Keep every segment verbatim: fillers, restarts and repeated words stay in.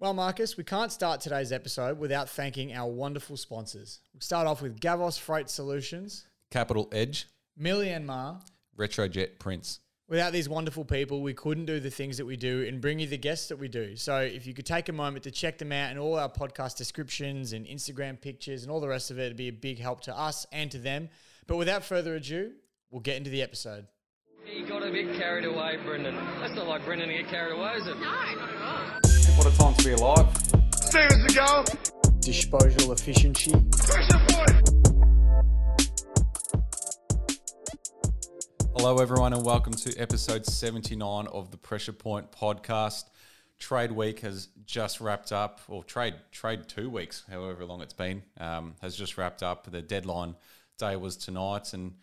Well, Marcus, we can't start today's episode without thanking our wonderful sponsors. We'll start off with Gavos Freight Solutions, Capital Edge, Millian Ma, Retrojet Prince. Without these wonderful people, we couldn't do the things that we do and bring you the guests that we do. So if you could take a moment to check them out and all our podcast descriptions and Instagram pictures and all the rest of it, it'd be a big help to us and to them. But without further ado, we'll get into the episode. You got a bit carried away, Brendan. That's not like Brendan to get carried away, is it? No, not at all. What a time to be alive. Seconds to go. Disposal efficiency. Pressure point. Hello everyone and welcome to episode seventy-nine of the Pressure Point podcast. Trade week has just wrapped up, or trade trade two weeks, however long it's been, um, has just wrapped up. The deadline day was tonight and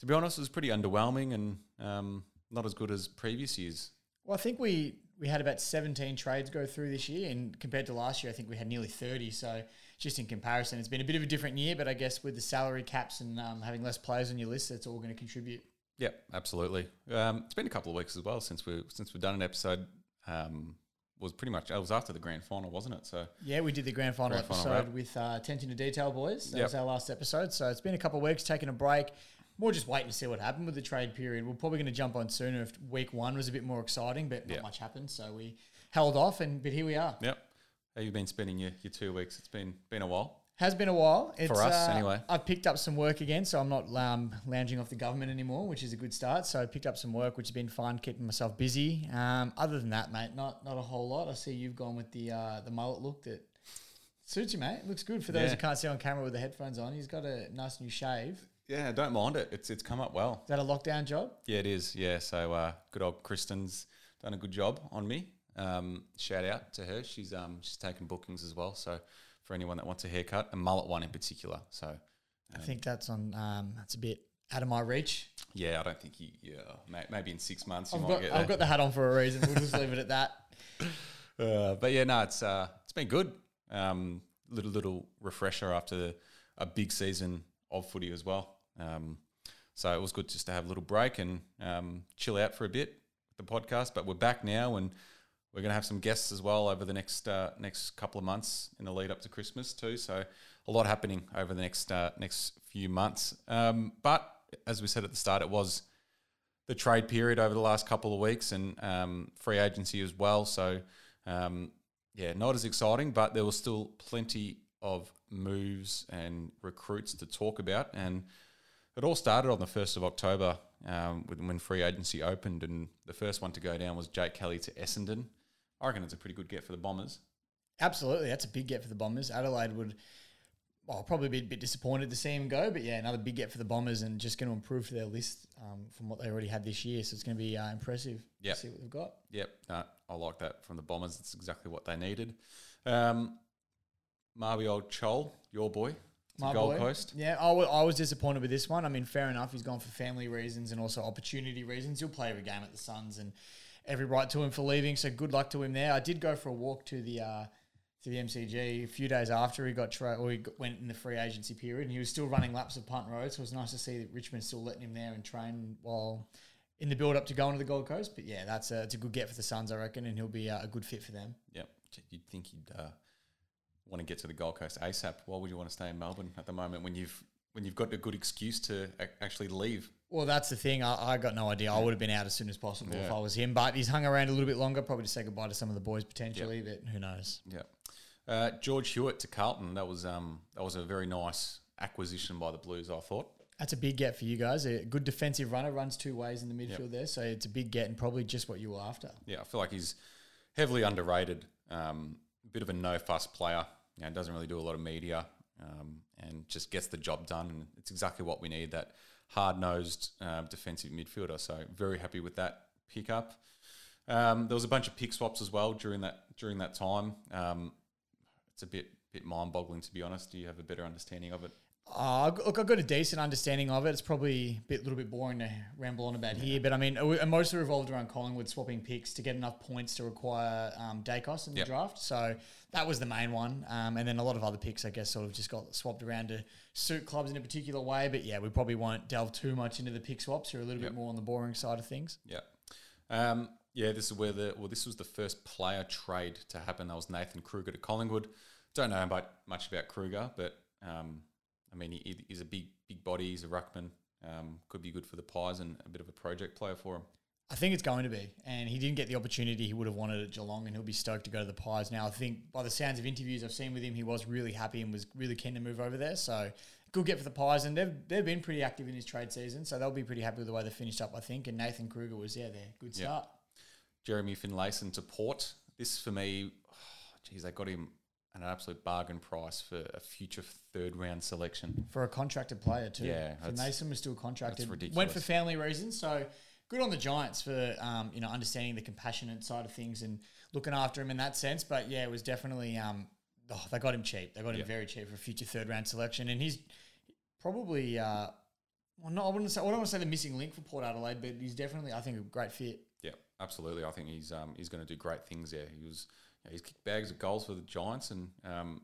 to be honest it was pretty underwhelming and um, not as good as previous years. Well, I think we, we had about seventeen trades go through this year and compared to last year I think we had nearly thirty, so just in comparison it's been a bit of a different year, but I guess with the salary caps and um, having less players on your list it's all going to contribute. Yeah, absolutely. Um, it's been a couple of weeks as well since we since we've done an episode. Um, was pretty much it was after the grand final, wasn't it? So yeah, we did the grand final grand episode final, right? with uh, Tent into Detail Boys. That yep. was our last episode. So it's been a couple of weeks, taking a break, more just waiting to see what happened with the trade period. We're probably going to jump on sooner if week one was a bit more exciting, but not yep. much happened, so we held off. And but here we are. Yep. How you been spending your, your two weeks? It's been been a while. Has been a while. It's, For us, uh, anyway. I've picked up some work again, so I'm not um, lounging off the government anymore, which is a good start. So I picked up some work, which has been fun, keeping myself busy. Um, other than that, mate, not not a whole lot. I see you've gone with the uh, the mullet look that suits you, mate. It looks good. For those yeah. who can't see on camera with the headphones on, he's got a nice new shave. Yeah, don't mind it. It's it's come up well. Is that a lockdown job? Yeah, it is. Yeah, so uh, good old Kristen's done a good job on me. Um, shout out to her. She's um she's taken bookings as well, so... for anyone that wants a haircut, a mullet one in particular. So, um, I think that's on. Um, that's a bit out of my reach. Yeah, I don't think you. Yeah, may, maybe in six months you I've might got, get. I've that. got the hat on for a reason. We'll just leave it at that. Uh, but yeah, no, it's uh, it's been good. Um, little little refresher after the, a big season of footy as well. Um, so it was good just to have a little break and um, chill out for a bit with the podcast. But we're back now and. We're going to have some guests as well over the next uh, next couple of months in the lead up to Christmas too. So a lot happening over the next uh, next few months. Um, but as we said at the start, it was the trade period over the last couple of weeks and um, free agency as well. So um, yeah, not as exciting, but there was still plenty of moves and recruits to talk about. And it all started on the first of October um, when, when free agency opened, and the first one to go down was Jake Kelly to Essendon. I reckon it's a pretty good get for the Bombers. Absolutely. That's a big get for the Bombers. Adelaide would well, probably be a bit disappointed to see him go, but yeah, another big get for the Bombers and just going to improve to their list um, from what they already had this year. So it's going to be uh, impressive yep. to see what they've got. Yep. No, I like that from the Bombers. It's exactly what they needed. Um, Marby O'Chol, your boy. My Gold boy. Coast. Yeah, I, w- I was disappointed with this one. I mean, fair enough. He's gone for family reasons and also opportunity reasons. He'll play every game at the Suns and... every right to him for leaving, so good luck to him there. I did go for a walk to the uh, to the M C G a few days after he got tra- or he got, went in the free agency period, and he was still running laps of Punt Road, so it was nice to see that Richmond's still letting him there and train while in the build-up to going to the Gold Coast. But yeah, that's a, it's a good get for the Suns, I reckon, and he'll be uh, a good fit for them. Yep. You'd think he'd uh, want to get to the Gold Coast ASAP. Why would you want to stay in Melbourne at the moment when you've when you've got a good excuse to actually leave? Well, that's the thing. I, I got no idea. I would have been out as soon as possible yeah. if I was him. But he's hung around a little bit longer, probably to say goodbye to some of the boys potentially. Yep. But who knows? Yeah. Uh, George Hewett to Carlton. That was um that was a very nice acquisition by the Blues, I thought. That's a big get for you guys. A good defensive runner, runs two ways in the midfield yep. there. So it's a big get and probably just what you were after. Yeah, I feel like he's heavily underrated. Um, a bit of a no-fuss player. You know, doesn't really do a lot of media um, and just gets the job done. And it's exactly what we need, that... hard-nosed uh, defensive midfielder, so very happy with that pickup. Um, there was a bunch of pick swaps as well during that during that time. Um, it's a bit bit mind-boggling, to be honest. Do you have a better understanding of it? Uh, look, I've got a decent understanding of it. It's probably a bit, little bit boring to ramble on about yeah. here, but I mean, it mostly revolved around Collingwood swapping picks to get enough points to require um, Daicos in yep. the draft. So that was the main one. Um, and then a lot of other picks, I guess, sort of just got swapped around to suit clubs in a particular way. But yeah, we probably won't delve too much into the pick swaps. You're a little yep. bit more on the boring side of things. Yeah. Um, Yeah, this is where the well, this was the first player trade to happen. That was Nathan Kruger to Collingwood. Don't know about, much about Kruger, but um, I mean, he, he's a big, big body. He's a ruckman. Um, could be good for the Pies and a bit of a project player for him. I think it's going to be, and he didn't get the opportunity he would have wanted at Geelong, and he'll be stoked to go to the Pies now. I think by the sounds of interviews I've seen with him, he was really happy and was really keen to move over there. So good get for the Pies, and they've they've been pretty active in his trade season, so they'll be pretty happy with the way they finished up, I think. And Nathan Kruger was yeah, there. Good start. Yep. Jeremy Finlayson to Port. This for me, jeez, oh, they got him an absolute bargain price for a future third round selection for a contracted player too. Yeah, Finlayson was still contracted. That's ridiculous. Went for family reasons, so. Good on the Giants for um, you know, understanding the compassionate side of things and looking after him in that sense. But yeah, it was definitely um, oh, they got him cheap. They got him yep. very cheap for a future third round selection, and he's probably uh, well, no, I wouldn't say I don't want to say the missing link for Port Adelaide, but he's definitely, I think, a great fit. Yeah, absolutely. I think he's um, he's going to do great things there. He was you know, he's kicked bags of goals for the Giants, and um,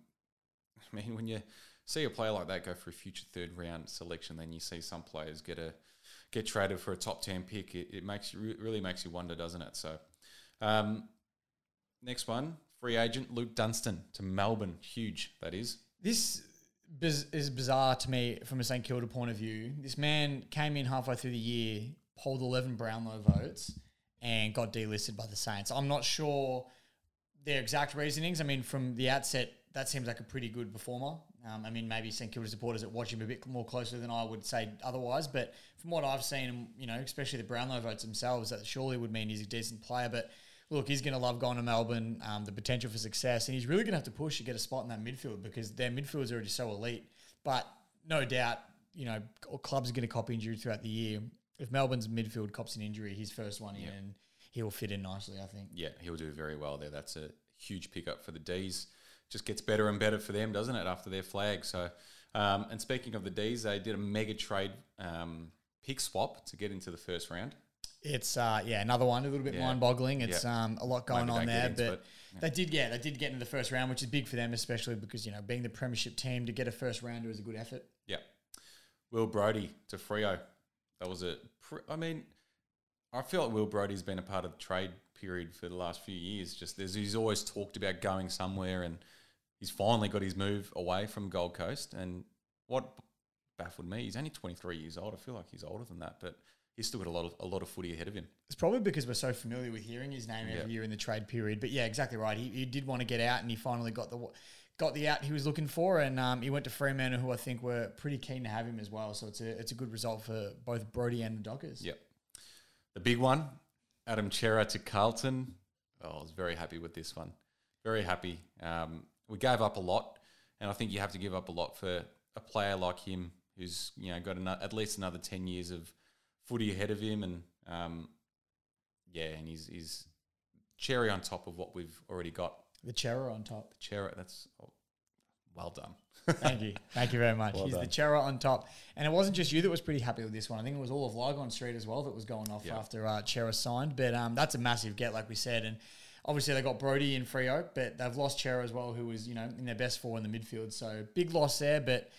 I mean, when you see a player like that go for a future third round selection, then you see some players get a get traded for a top ten pick. It, it makes you, it really makes you wonder, doesn't it? So, um, next one, free agent Luke Dunstan to Melbourne. Huge, that is. This biz- is bizarre to me from a St Kilda point of view. This man came in halfway through the year, polled eleven Brownlow votes, and got delisted by the Saints. I'm not sure their exact reasonings. I mean, from the outset, that seems like a pretty good performer. Um, I mean, maybe St Kilda supporters that watch him a bit more closely than I would say otherwise, but from what I've seen, you know, especially the Brownlow votes themselves, that surely would mean he's a decent player. But look, he's going to love going to Melbourne, um, the potential for success, and he's really going to have to push to get a spot in that midfield because their midfield is already so elite. But no doubt, you know, clubs are going to cop injury throughout the year. If Melbourne's midfield cops an injury, his first one yep. in, he'll fit in nicely, I think. Yeah, he'll do very well there. That's a huge pickup for the D's. Just gets better and better for them, doesn't it, after their flag? So, um, and speaking of the D's, they did a mega trade um, pick swap to get into the first round. It's, uh, yeah, another one, a little bit yeah. mind-boggling. It's yeah. um, a lot going Maybe on there, but it, yeah. they did, yeah, they did get into the first round, which is big for them, especially because, you know, being the premiership team, to get a first rounder is a good effort. Yeah. Will Brodie to Freo. That was a, pr- I mean, I feel like Will Brodie's been a part of the trade period for the last few years. Just there's, he's always talked about going somewhere, and he's finally got his move away from Gold Coast. And what baffled me, he's only twenty-three years old. I feel like he's older than that, but he's still got a lot of a lot of footy ahead of him. It's probably because we're so familiar with hearing his name every yeah. year in the trade period. But yeah, exactly right. He, he did want to get out, and he finally got the got the out he was looking for. And um, he went to Fremantle, who I think were pretty keen to have him as well. So it's a it's a good result for both Brodie and the Dockers. Yep, the big one. Adam Cerra to Carlton. Oh, I was very happy with this one. Very happy. Um, we gave up a lot, and I think you have to give up a lot for a player like him who's, you know, got another, at least another ten years of footy ahead of him. And, um, yeah, and he's, he's cherry on top of what we've already got. The Cerra on top. The Cerra, that's... Oh. Well done. Thank you. Thank you very much. Well He's done. The Cerra on top. And it wasn't just you that was pretty happy with this one. I think it was all of Lygon Street as well that was going off yep. after uh, Cerra signed. But um, that's a massive get, like we said. And obviously they got Brodie in Freo, but they've lost Cerra as well, who was, you know, in their best four in the midfield. So big loss there, but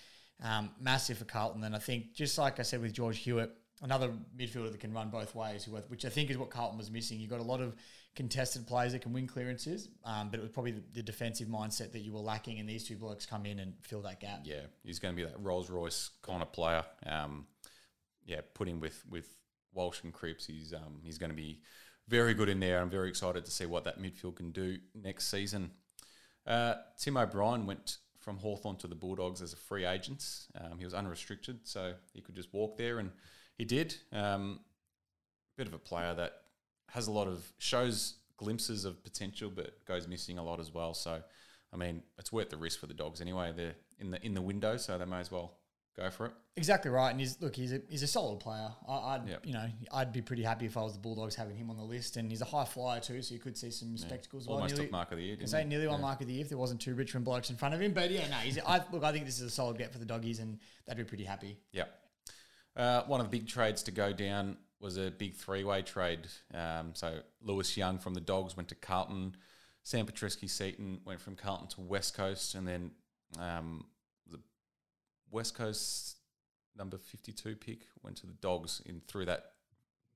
um, massive for Carlton. And I think, just like I said with George Hewett, another midfielder that can run both ways, who, which I think is what Carlton was missing. You got a lot of contested players that can win clearances, um, but it was probably the, the defensive mindset that you were lacking, and these two blokes come in and fill that gap. Yeah, he's going to be that Rolls-Royce kind of player. Um, yeah, put in with, with Walsh and Cripps, he's, um, he's going to be very good in there. I'm very excited to see what that midfield can do next season. Uh, Tim O'Brien went from Hawthorn to the Bulldogs as a free agent. Um, he was unrestricted, so he could just walk there, and he did. Um, bit of a player that has a lot of, shows glimpses of potential, but goes missing a lot as well. So, I mean, it's worth the risk for the Dogs anyway. They're in the in the window, so they may as well go for it. Exactly right. And he's, look, he's a he's a solid player. I, I'd yep. you know I'd be pretty happy if I was the Bulldogs having him on the list. And he's a high flyer too, so you could see some yeah. spectacles. Almost well, nearly, took mark of the year. Didn't say nearly yeah. one mark of the year if there wasn't two Richmond blokes in front of him. But yeah, no, he's, I, look, I think this is a solid get for the Doggies, and they'd be pretty happy. Yeah. Uh, one of the big trades to go down was a big three-way trade. Um, so Lewis Young from the Dogs went to Carlton. Sam Petrevski-Seaton went from Carlton to West Coast. And then um, the West Coast number fifty-two pick went to the Dogs in through that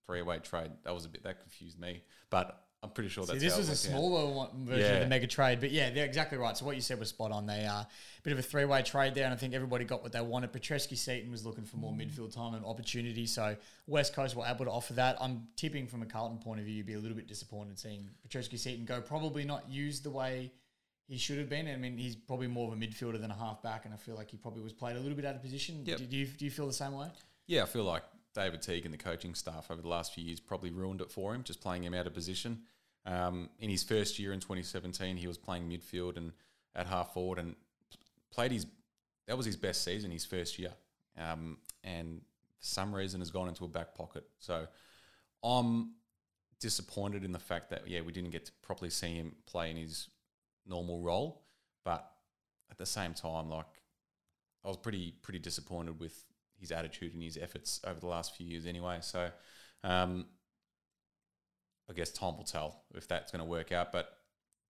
three-weight trade. That was a bit, that confused me. But I'm pretty sure that's See, this how was a smaller out. one version yeah. of the mega trade, but yeah, they're exactly right. So what you said was spot on. They are uh, a bit of a three-way trade there, and I think everybody got what they wanted. Petrevski-Seaton was looking for more mm. midfield time and opportunity, so West Coast were able to offer that. I'm tipping from a Carlton point of view, you'd be a little bit disappointed seeing Petrevski-Seaton go, probably not used the way he should have been. I mean, he's probably more of a midfielder than a half-back, and I feel like he probably was played a little bit out of position. Yep. Do, do you do you feel the same way? Yeah, I feel like David Teague and the coaching staff over the last few years probably ruined it for him, just playing him out of position. Um, in his first year in twenty seventeen, he was playing midfield and at half forward, and played his that was his best season, his first year, um, and for some reason has gone into a back pocket. So I'm disappointed in the fact that, yeah, we didn't get to properly see him play in his normal role, but at the same time, like, I was pretty pretty disappointed with his attitude and his efforts over the last few years anyway. So um, I guess time will tell if that's going to work out. But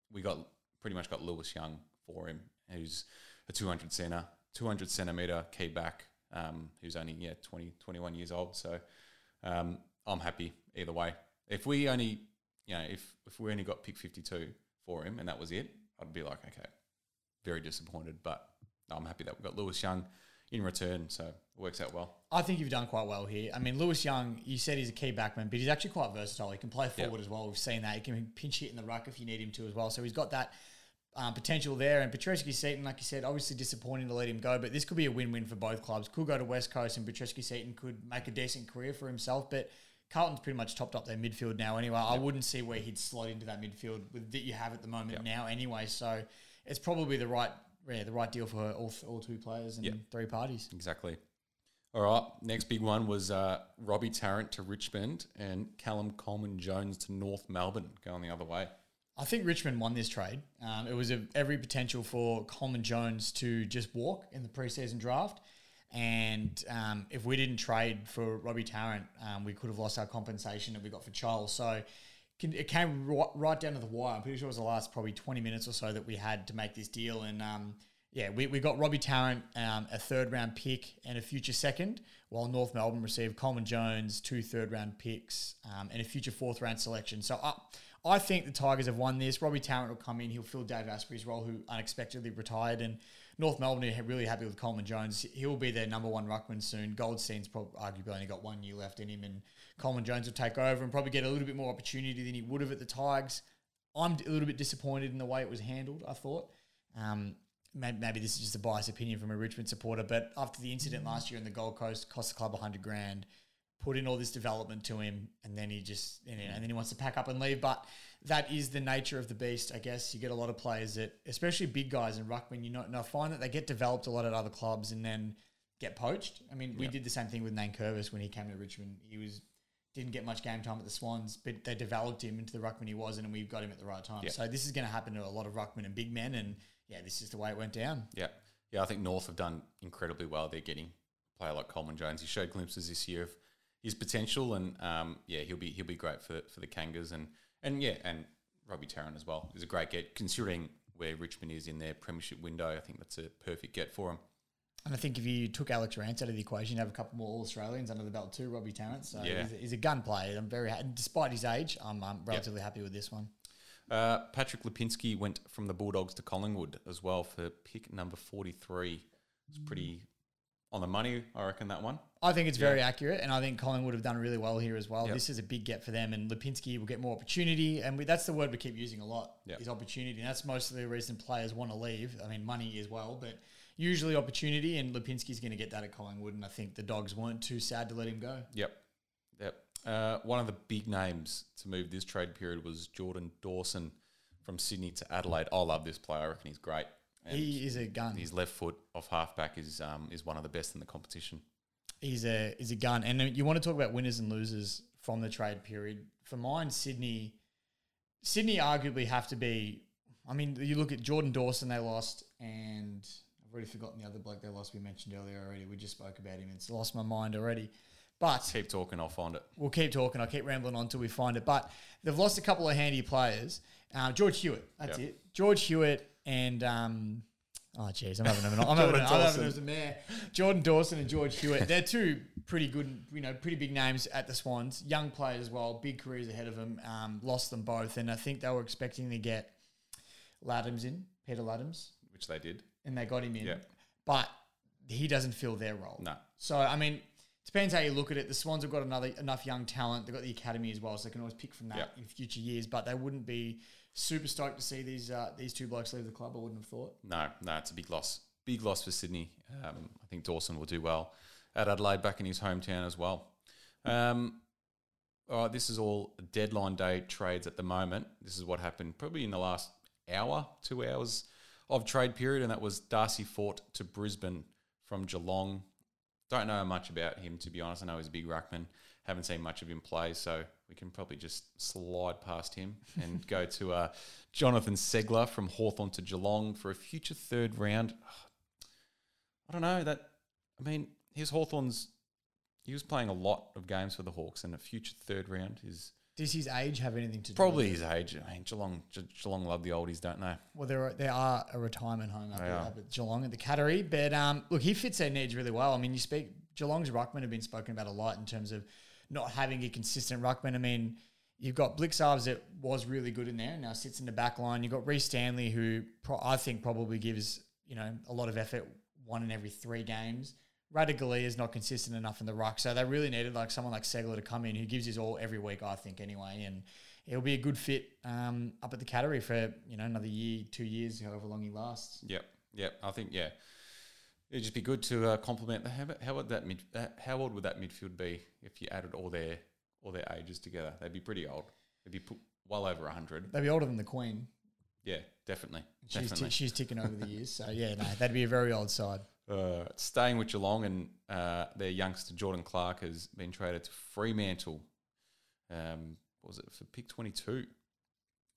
we got pretty much got Lewis Young for him, who's a two hundred center, two hundred centimetre key back, um, who's only, yeah, twenty, twenty-one years old. So um, I'm happy either way. If we only, you know, if, if we only got pick fifty-two for him and that was it, I'd be like, okay, very disappointed. But I'm happy that we got Lewis Young in return, so it works out well. I think you've done quite well here. I mean, Lewis Young, you said he's a key backman, but he's actually quite versatile. He can play forward yep. as well. We've seen that. He can pinch hit in the ruck if you need him to as well. So he's got that um, potential there. And Petrevski-Seaton, like you said, obviously disappointing to let him go, but this could be a win-win for both clubs. Could go to West Coast, and Petrevski-Seaton could make a decent career for himself, but Carlton's pretty much topped up their midfield now anyway. Yep. I wouldn't see where he'd slot into that midfield with, that you have at the moment yep. now anyway. So it's probably the right... Yeah, the right deal for her, all, th- all two players and yep. three parties. Exactly. All right, next big one was uh, Robbie Tarrant to Richmond and Callum Coleman-Jones to North Melbourne, going the other way. I think Richmond won this trade. Um, it was a, every potential for Coleman-Jones to just walk in the preseason draft. And um, if we didn't trade for Robbie Tarrant, um, we could have lost our compensation that we got for Charles. So it came right down to the wire. I'm pretty sure it was the last probably twenty minutes or so that we had to make this deal. And, um, yeah, we, we got Robbie Tarrant, um, a third-round pick and a future second, while North Melbourne received Coleman-Jones, two third-round picks, um, and a future fourth-round selection. So I, I think the Tigers have won this. Robbie Tarrant will come in. He'll fill Dave Asprey's role, who unexpectedly retired. And North Melbourne are really happy with Coleman-Jones. He'll be their number one ruckman soon. Goldstein's probably arguably only got one year left in him, and Coleman-Jones will take over and probably get a little bit more opportunity than he would have at the Tigers. I'm a little bit disappointed in the way it was handled, I thought. Um, maybe, maybe this is just a biased opinion from a Richmond supporter, but after the incident last year in the Gold Coast, cost the club one hundred grand, put in all this development to him, and then he just, you know, and then he wants to pack up and leave. But that is the nature of the beast, I guess. You get a lot of players that, especially big guys and ruckmen, you know, and I find that they get developed a lot at other clubs and then get poached. I mean, we yep. did the same thing with Nane Curvis when he came to Richmond. He was didn't get much game time at the Swans, but they developed him into the ruckman he was, and we got him at the right time. Yep. So this is going to happen to a lot of ruckmen and big men, and yeah, this is the way it went down. Yeah, yeah, I think North have done incredibly well. They're getting a player like Coleman-Jones. He showed glimpses this year of his potential, and um, yeah, he'll be he'll be great for for the Kangas, and and yeah, and Robbie Tarrant as well is a great get considering where Richmond is in their premiership window. I think that's a perfect get for him. And I think if you took Alex Rance out of the equation, you'd have a couple more All-Australians under the belt too. Robbie Tarrant, so yeah. he's, a, he's a gun player. I'm very happy. Despite his age, I'm, I'm relatively yep. happy with this one. Uh, Patrick Lipinski went from the Bulldogs to Collingwood as well for pick number forty-three. It's pretty on the money, I reckon, that one. I think it's very yeah. accurate, and I think Collingwood have done really well here as well. Yep. This is a big get for them, and Lipinski will get more opportunity, and we, that's the word we keep using a lot, yep. is opportunity, and that's mostly the reason players want to leave. I mean, money as well, but usually opportunity, and Lipinski's going to get that at Collingwood, and I think the Dogs weren't too sad to let him go. Yep, yep. Uh, one of the big names to move this trade period was Jordan Dawson from Sydney to Adelaide. I love this player. I reckon he's great. And he is a gun. His left foot off halfback is um, is one of the best in the competition. He's a is a gun, and you want to talk about winners and losers from the trade period. For mine, Sydney, Sydney arguably have to be. I mean, you look at Jordan Dawson, they lost, and I've already forgotten the other bloke they lost. We mentioned earlier already. We just spoke about him. It's lost my mind already. But keep talking, I'll find it. We'll keep talking. I'll keep rambling on till we find it. But they've lost a couple of handy players. Uh, George Hewett, that's yep. it. George Hewett and um, Oh, jeez, I'm having them. I'm having, having as a mayor. Jordan Dawson and George Hewett. They're two pretty good, you know, pretty big names at the Swans. Young players as well, big careers ahead of them. Um, lost them both, and I think they were expecting to get Ladhams in, Peter Ladhams. Which they did. And they got him in. Yep. But he doesn't fill their role. No. So, I mean, depends how you look at it. The Swans have got another enough young talent. They've got the academy as well, so they can always pick from that yep. in future years, but they wouldn't be... Super stoked to see these uh, these two blokes leave the club. I wouldn't have thought. No, no, it's a big loss. Big loss for Sydney. Um, I think Dawson will do well at Adelaide, back in his hometown as well. Um, all right, this is all deadline day trades at the moment. This is what happened probably in the last hour, two hours of trade period, and that was Darcy Fort to Brisbane from Geelong. Don't know much about him, to be honest. I know he's a big ruckman. Haven't seen much of him play, so we can probably just slide past him and go to uh, Jonathon Ceglar from Hawthorn to Geelong for a future third round. I don't know. that. I mean, here's Hawthorn's... He was playing a lot of games for the Hawks, and a future third round is... Does his age have anything to do probably with it? Probably his age. I mean, Geelong, Ge- Geelong love the oldies, don't they? Well, there are, there are a retirement home up, there, up at Geelong at the Cattery, but um, look, he fits their needs really well. I mean, you speak... Geelong's ruckmen have been spoken about a lot in terms of not having a consistent ruckman. I mean, you've got Blixarves that was really good in there and now sits in the back line. You've got Reece Stanley, who pro- I think probably gives, you know, a lot of effort one in every three games. Radaglia is not consistent enough in the ruck, so they really needed like someone like Ceglar to come in who gives his all every week, I think, anyway. And it'll be a good fit um, up at the Cattery for, you know, another year, two years, however long he lasts. Yep, yep. I think, yeah. It'd just be good to uh, complement. How, how would that mid, uh, how old would that midfield be if you added all their all their ages together? They'd be pretty old. They'd be put well over a hundred. They'd be older than the Queen. Yeah, definitely. She's definitely. T- she's ticking over the years, so yeah, no, that'd be a very old side. Uh, staying with Geelong, and uh, their youngster Jordan Clark has been traded to Fremantle. Um, what was it for pick twenty-two?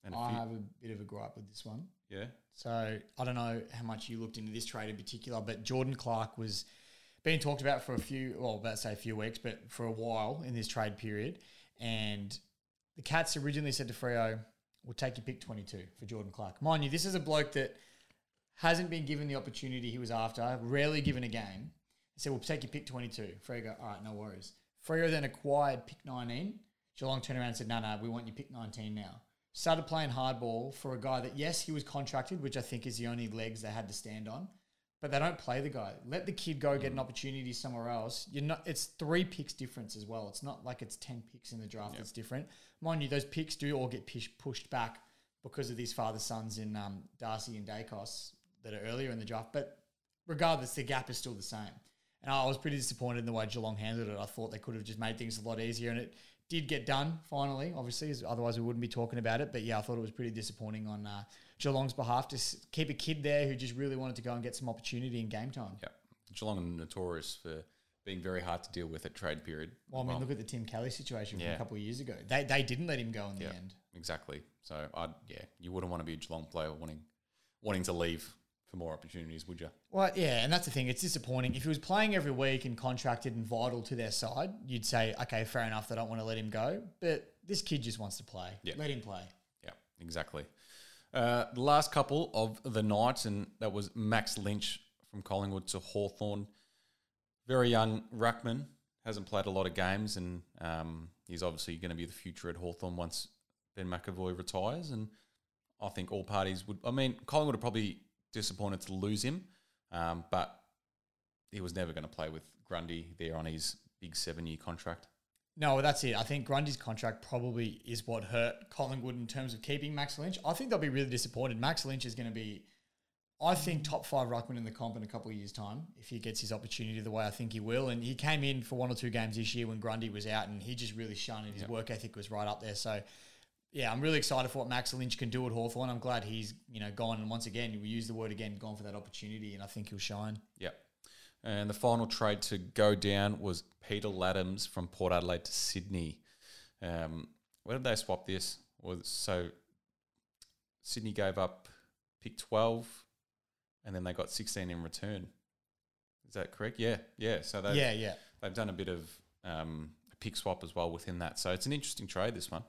And I a have a bit of a gripe with this one. Yeah. So I don't know how much you looked into this trade in particular, but Jordan Clark was being talked about for a few, well, about to say a few weeks, but for a while in this trade period. And the Cats originally said to Freo, we'll take your pick twenty-two for Jordan Clark. Mind you, this is a bloke that hasn't been given the opportunity he was after, rarely given a game. They said, we'll take your pick twenty-two. Freo go, all right, no worries. Freo then acquired pick nineteen. Geelong turned around and said, no, no, we want your pick nineteen now. Started playing hardball for a guy that, yes, he was contracted, which I think is the only legs they had to stand on, but they don't play the guy. Let the kid go get an opportunity somewhere else. You're not. It's three picks difference as well. It's not like it's ten picks in the draft yep. that's different. Mind you, those picks do all get push, pushed back because of these father-sons in um, Darcy and Daicos that are earlier in the draft, but regardless, the gap is still the same. And I was pretty disappointed in the way Geelong handled it. I thought they could have just made things a lot easier, and it did get done finally, obviously, otherwise we wouldn't be talking about it. But yeah, I thought it was pretty disappointing on uh, Geelong's behalf to s- keep a kid there who just really wanted to go and get some opportunity in game time. Yeah, Geelong are notorious for being very hard to deal with at trade period. Well, I mean, well, look at the Tim Kelly situation yeah. from a couple of years ago. They they didn't let him go in the yeah, end. Exactly. So I'd yeah, you wouldn't want to be a Geelong player wanting wanting to leave for more opportunities, would you? Well, yeah, and that's the thing. It's disappointing. If he was playing every week and contracted and vital to their side, you'd say, okay, fair enough, they don't want to let him go. But this kid just wants to play. Yeah. Let him play. Yeah, exactly. Uh, the last couple of the night, and that was Max Lynch from Collingwood to Hawthorn. Very young ruckman, hasn't played a lot of games, and um, he's obviously going to be the future at Hawthorn once Ben McAvoy retires. And I think all parties would... I mean, Collingwood are probably... disappointed to lose him, um, but he was never going to play with Grundy there on his big seven-year contract. No, that's it. I think Grundy's contract probably is what hurt Collingwood in terms of keeping Max Lynch. I think they'll be really disappointed. Max Lynch is going to be, I think, top five ruckman in the comp in a couple of years' time if he gets his opportunity the way I think he will. And he came in for one or two games this year when Grundy was out, and he just really shone, and his yep. work ethic was right up there. So... yeah, I'm really excited for what Max Lynch can do at Hawthorn. I'm glad he's, you know, gone, and once again, we use the word again, gone for that opportunity, and I think he'll shine. Yeah. And the final trade to go down was Peter Ladhams from Port Adelaide to Sydney. Um, where did they swap this? Well, so Sydney gave up pick twelve, and then they got sixteen in return. Is that correct? Yeah, yeah. So they've, yeah, yeah. they've done a bit of um, a pick swap as well within that. So it's an interesting trade, this one.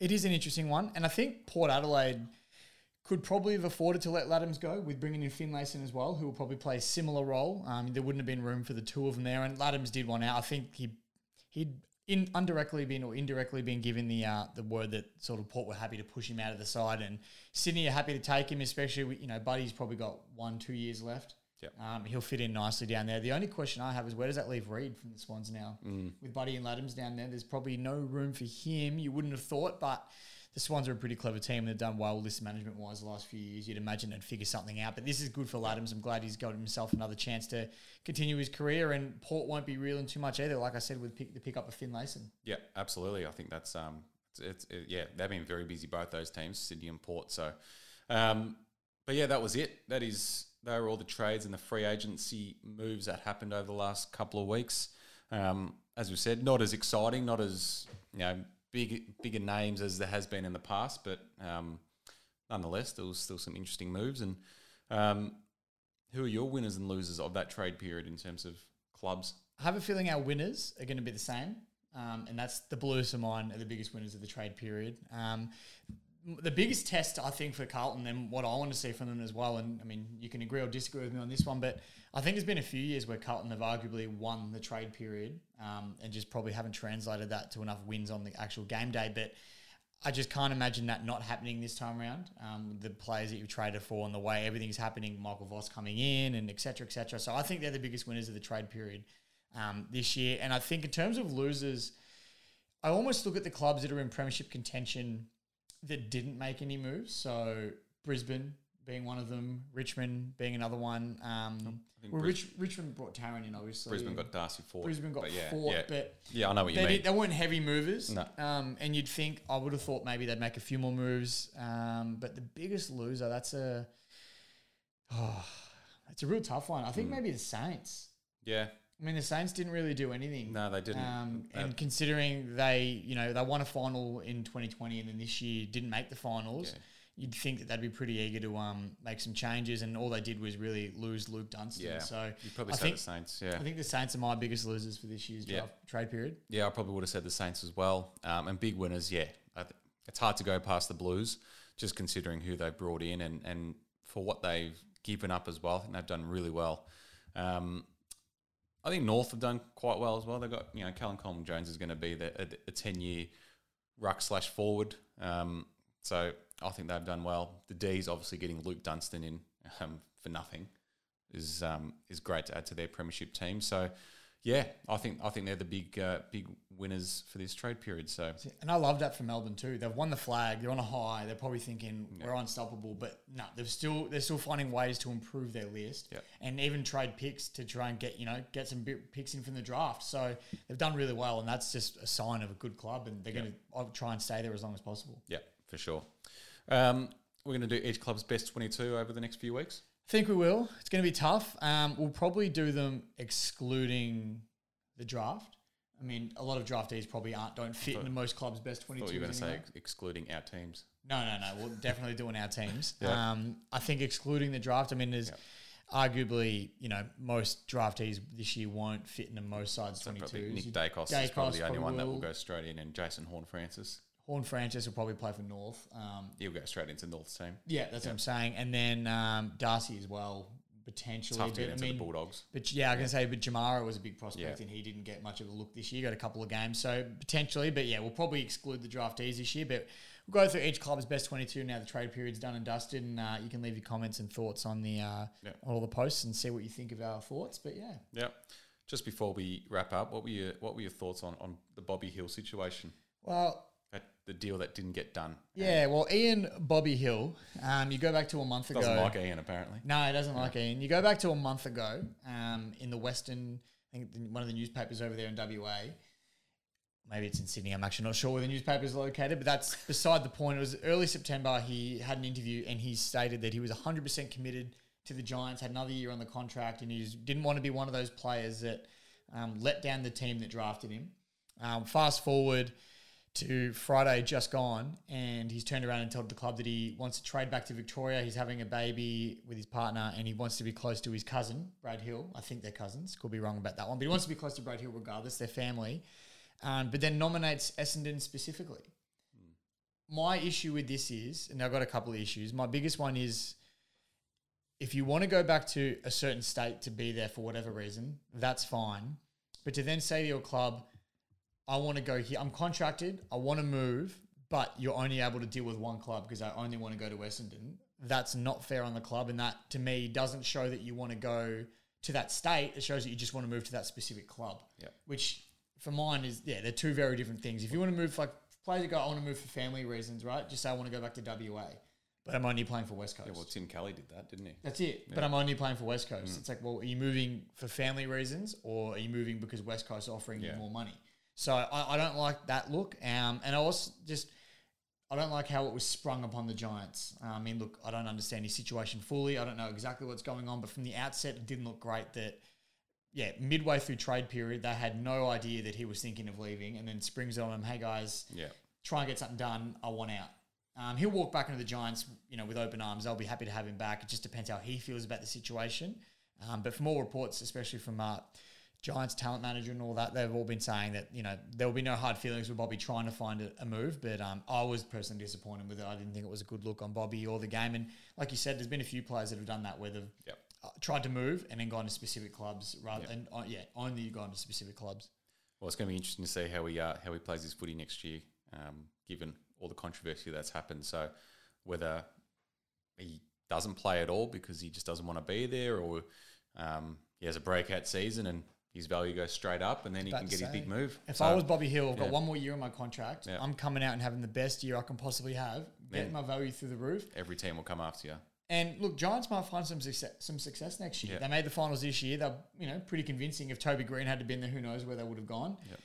It is an interesting one, and I think Port Adelaide Could probably have afforded to let Ladhams go with bringing in Finlayson as well, who will probably play a similar role. Um, there wouldn't have been room for the two of them there, and Ladhams did one out. I think he, he'd in, indirectly been or indirectly been given the uh, the word that sort of Port were happy to push him out of the side, and Sydney are happy to take him, especially, with, you know, Buddy's probably got one, two years left. Yep. Um, he'll fit in nicely down there. The only question I have is where does that leave Reid from the Swans now? Mm. With Buddy and Ladhams down there, there's probably no room for him, you wouldn't have thought, but... The Swans are a pretty clever team and they've done well list management-wise the last few years. You'd imagine they'd figure something out. But this is good for Ladhams. I'm glad he's got himself another chance to continue his career, and Port won't be reeling too much either, like I said, with pick, the pick up of Finlayson. Yeah, absolutely. I think that's... um, it's, it's it, yeah, they've been very busy, both those teams, Sydney and Port. So, um, But yeah, that was it. That is... They were all the trades and the free agency moves that happened over the last couple of weeks. Um, as we said, not as exciting, not as... you know. Big, bigger names as there has been in the past, but um, nonetheless, there was still some interesting moves. And um, who are your winners and losers of that trade period in terms of clubs? I have a feeling our winners are going to be the same, um, and that's the Blues are mine, are the biggest winners of the trade period. Um, the biggest test, I think, for Carlton and what I want to see from them as well, and I mean, you can agree or disagree with me on this one, but I think there's been a few years where Carlton have arguably won the trade period. Um, and just probably haven't translated that to enough wins on the actual game day. But I just can't imagine that not happening this time around. Um, the players that you traded for and the way everything's happening, Michael Voss coming in and et cetera, et cetera. So I think they're the biggest winners of the trade period um, this year. And I think in terms of losers, I almost look at the clubs that are in premiership contention that didn't make any moves. So Brisbane being one of them, Richmond being another one. Um, well, Bris- Rich, Richmond brought Tarrant in, obviously. Brisbane got Darcy Fort. Brisbane got but yeah, Fort, yeah. but... Yeah, I know what you they mean. Did, they weren't heavy movers. No. Um, and you'd think, I would have thought maybe they'd make a few more moves. Um, but the biggest loser, that's a... Oh, that's a real tough one. I think mm. maybe the Saints. Yeah. I mean, the Saints didn't really do anything. No, they didn't. Um, and um, considering they, you know, they won a final in twenty twenty and then this year didn't make the finals... Yeah. You'd think that they'd be pretty eager to um, make some changes, and all they did was really lose Luke Dunstan. Yeah, so you'd probably I say think, the Saints, yeah. I think the Saints are my biggest losers for this year's yeah. draft, trade period. Yeah, I probably would have said the Saints as well. Um, and big winners, yeah. I th- it's hard to go past the Blues, just considering who they brought in and, and for what they've given up as well. I think they've done really well. Um, I think North have done quite well as well. They've got, you know, Callum Coleman-Jones is going to be the, a ten-year ruck slash forward. Um, so... I think they've done well. The D's obviously getting Luke Dunstan in um, for nothing is um, is great to add to their premiership team. So, yeah, I think I think they're the big uh, big winners for this trade period. So, and I love that for Melbourne too. They've won the flag. They're on a high. They're probably thinking yeah. we're unstoppable, but no, they're still they're still finding ways to improve their list yeah. and even trade picks to try and get you know get some picks in from the draft. So they've done really well, and that's just a sign of a good club, and they're yeah. going to try and stay there as long as possible. Yeah, for sure. Um, we're going to do each club's best twenty-two over the next few weeks. I think we will. It's going to be tough. Um, we'll probably do them excluding the draft. I mean, a lot of draftees probably aren't don't fit thought, into most clubs' best twenty-two. Thought you were going to say ex- excluding our teams. No, no, no. We're definitely doing our teams. Yeah. Um, I think excluding the draft. I mean, there's yeah. arguably you know most draftees this year won't fit into most sides so twenty-twos. Nick Daicos, Daicos is probably the only probably one will. that will go straight in, and Jason Horne-Francis. Horne-Francis will probably play for North. Um, He'll go straight into North's team. Yeah, that's yeah. what I'm saying. And then um, Darcy as well, potentially. Tough to get into I mean, the Bulldogs. But yeah, I can yeah. say, but Jamarra was a big prospect yeah. and he didn't get much of a look this year. Got a couple of games, so potentially. But yeah, we'll probably exclude the draftees this year. But we'll go through each club's best twenty-two now. The trade period's done and dusted, and uh, you can leave your comments and thoughts on the uh, yeah. on all the posts and see what you think of our thoughts. But yeah, yeah. Just before we wrap up, what were your what were your thoughts on on the Bobby Hill situation? Well. The deal that didn't get done. Yeah, well, Ian Bobby Hill, um, you go back to a month ago. Doesn't like Ian, apparently. No, he doesn't yeah. like Ian. You go back to a month ago um, in the Western, I think one of the newspapers over there in W A. Maybe it's in Sydney. I'm actually not sure where the newspaper is located, but that's beside the point. It was early September. He had an interview and he stated that he was one hundred percent committed to the Giants, had another year on the contract, and he just didn't want to be one of those players that um, let down the team that drafted him. Um, fast forward... to Friday just gone, and he's turned around and told the club that he wants to trade back to Victoria. He's having a baby with his partner, and he wants to be close to his cousin, Brad Hill. I think they're cousins. Could be wrong about that one. But he wants to be close to Brad Hill regardless, their family. Um, but then nominates Essendon specifically. Mm. my issue with this is, and I've got a couple of issues. My biggest one is, if you want to go back to a certain state to be there for whatever reason, that's fine. But to then say to your club, I want to go here, I'm contracted, I want to move, but you're only able to deal with one club because I only want to go to Essendon, that's not fair on the club. And that, to me, doesn't show that you want to go to that state. It shows that you just want to move to that specific club, yep. which for mine is, yeah, they're two very different things. If you want to move, like players that go, I want to move for family reasons, right? Just say I want to go back to W A. But I'm only playing for West Coast. Yeah, well, Tim Kelly did that, didn't he? That's it. Yeah. But I'm only playing for West Coast. Mm. It's like, well, are you moving for family reasons or are you moving because West Coast are offering yeah. you more money? So I, I don't like that look. Um, and I also just, I don't like how it was sprung upon the Giants. I mean, look, I don't understand his situation fully. I don't know exactly what's going on. But from the outset, it didn't look great that, yeah, midway through trade period, they had no idea that he was thinking of leaving. And then springs on him, hey, guys, yeah. try and get something done. I want out. Um, he'll walk back into the Giants, you know, with open arms. They'll be happy to have him back. It just depends how he feels about the situation. Um, but from all reports, especially from uh, Giants talent manager and all that, they've all been saying that, you know, there will be no hard feelings with Bobby trying to find a, a move. But um, I was personally disappointed with it. I didn't think it was a good look on Bobby or the game. And like you said, there's been a few players that have done that where they've yep. tried to move and then gone to specific clubs rather yep. and uh, yeah, only gone to specific clubs. Well, it's going to be interesting to see how he uh, how he plays his footy next year, um, given all the controversy that's happened. So whether he doesn't play at all because he just doesn't want to be there, or um, he has a breakout season and his value goes straight up and then he can get his big move. If so, I was Bobby Hill, I've yeah. got one more year on my contract. Yeah. I'm coming out and having the best year I can possibly have, getting yeah. my value through the roof. Every team will come after you. And look, Giants might find some success, some success next year. Yeah. They made the finals this year. They're, you know, pretty convincing. If Toby Green had been there, who knows where they would have gone. Yeah.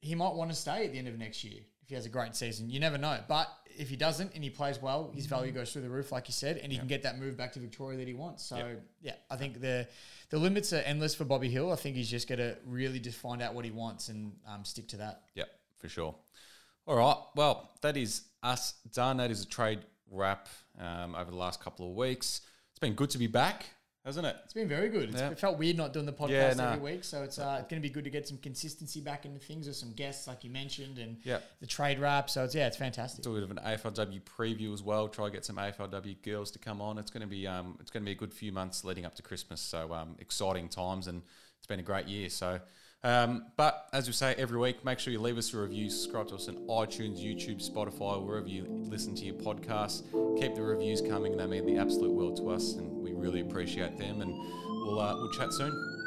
He might want to stay at the end of next year. If he has a great season, you never know. But if he doesn't and he plays well, his value goes through the roof, like you said, and he yep. can get that move back to Victoria that he wants. So, yep. yeah, I think the the limits are endless for Bobby Hill. I think he's just got to really just find out what he wants and um, stick to that. Yep, for sure. All right, well, that is us done. That is a trade wrap um, over the last couple of weeks. It's been good to be back, hasn't it? It's been very good. It's, yeah. It felt weird not doing the podcast yeah, nah. every week, so it's uh, it's going to be good to get some consistency back into things with some guests, like you mentioned, and yeah. the trade wrap. So, it's yeah, it's fantastic. It's a bit of an A F L W preview as well. Try to get some A F L W girls to come on. It's going to be um, it's going to be a good few months leading up to Christmas, so um, exciting times, and it's been a great year. So, um, but as we say every week, make sure you leave us a review, subscribe to us on iTunes, YouTube, Spotify, wherever you listen to your podcasts. Keep the reviews coming; they mean the absolute world to us, and we really appreciate them, and we'll uh, we'll chat soon.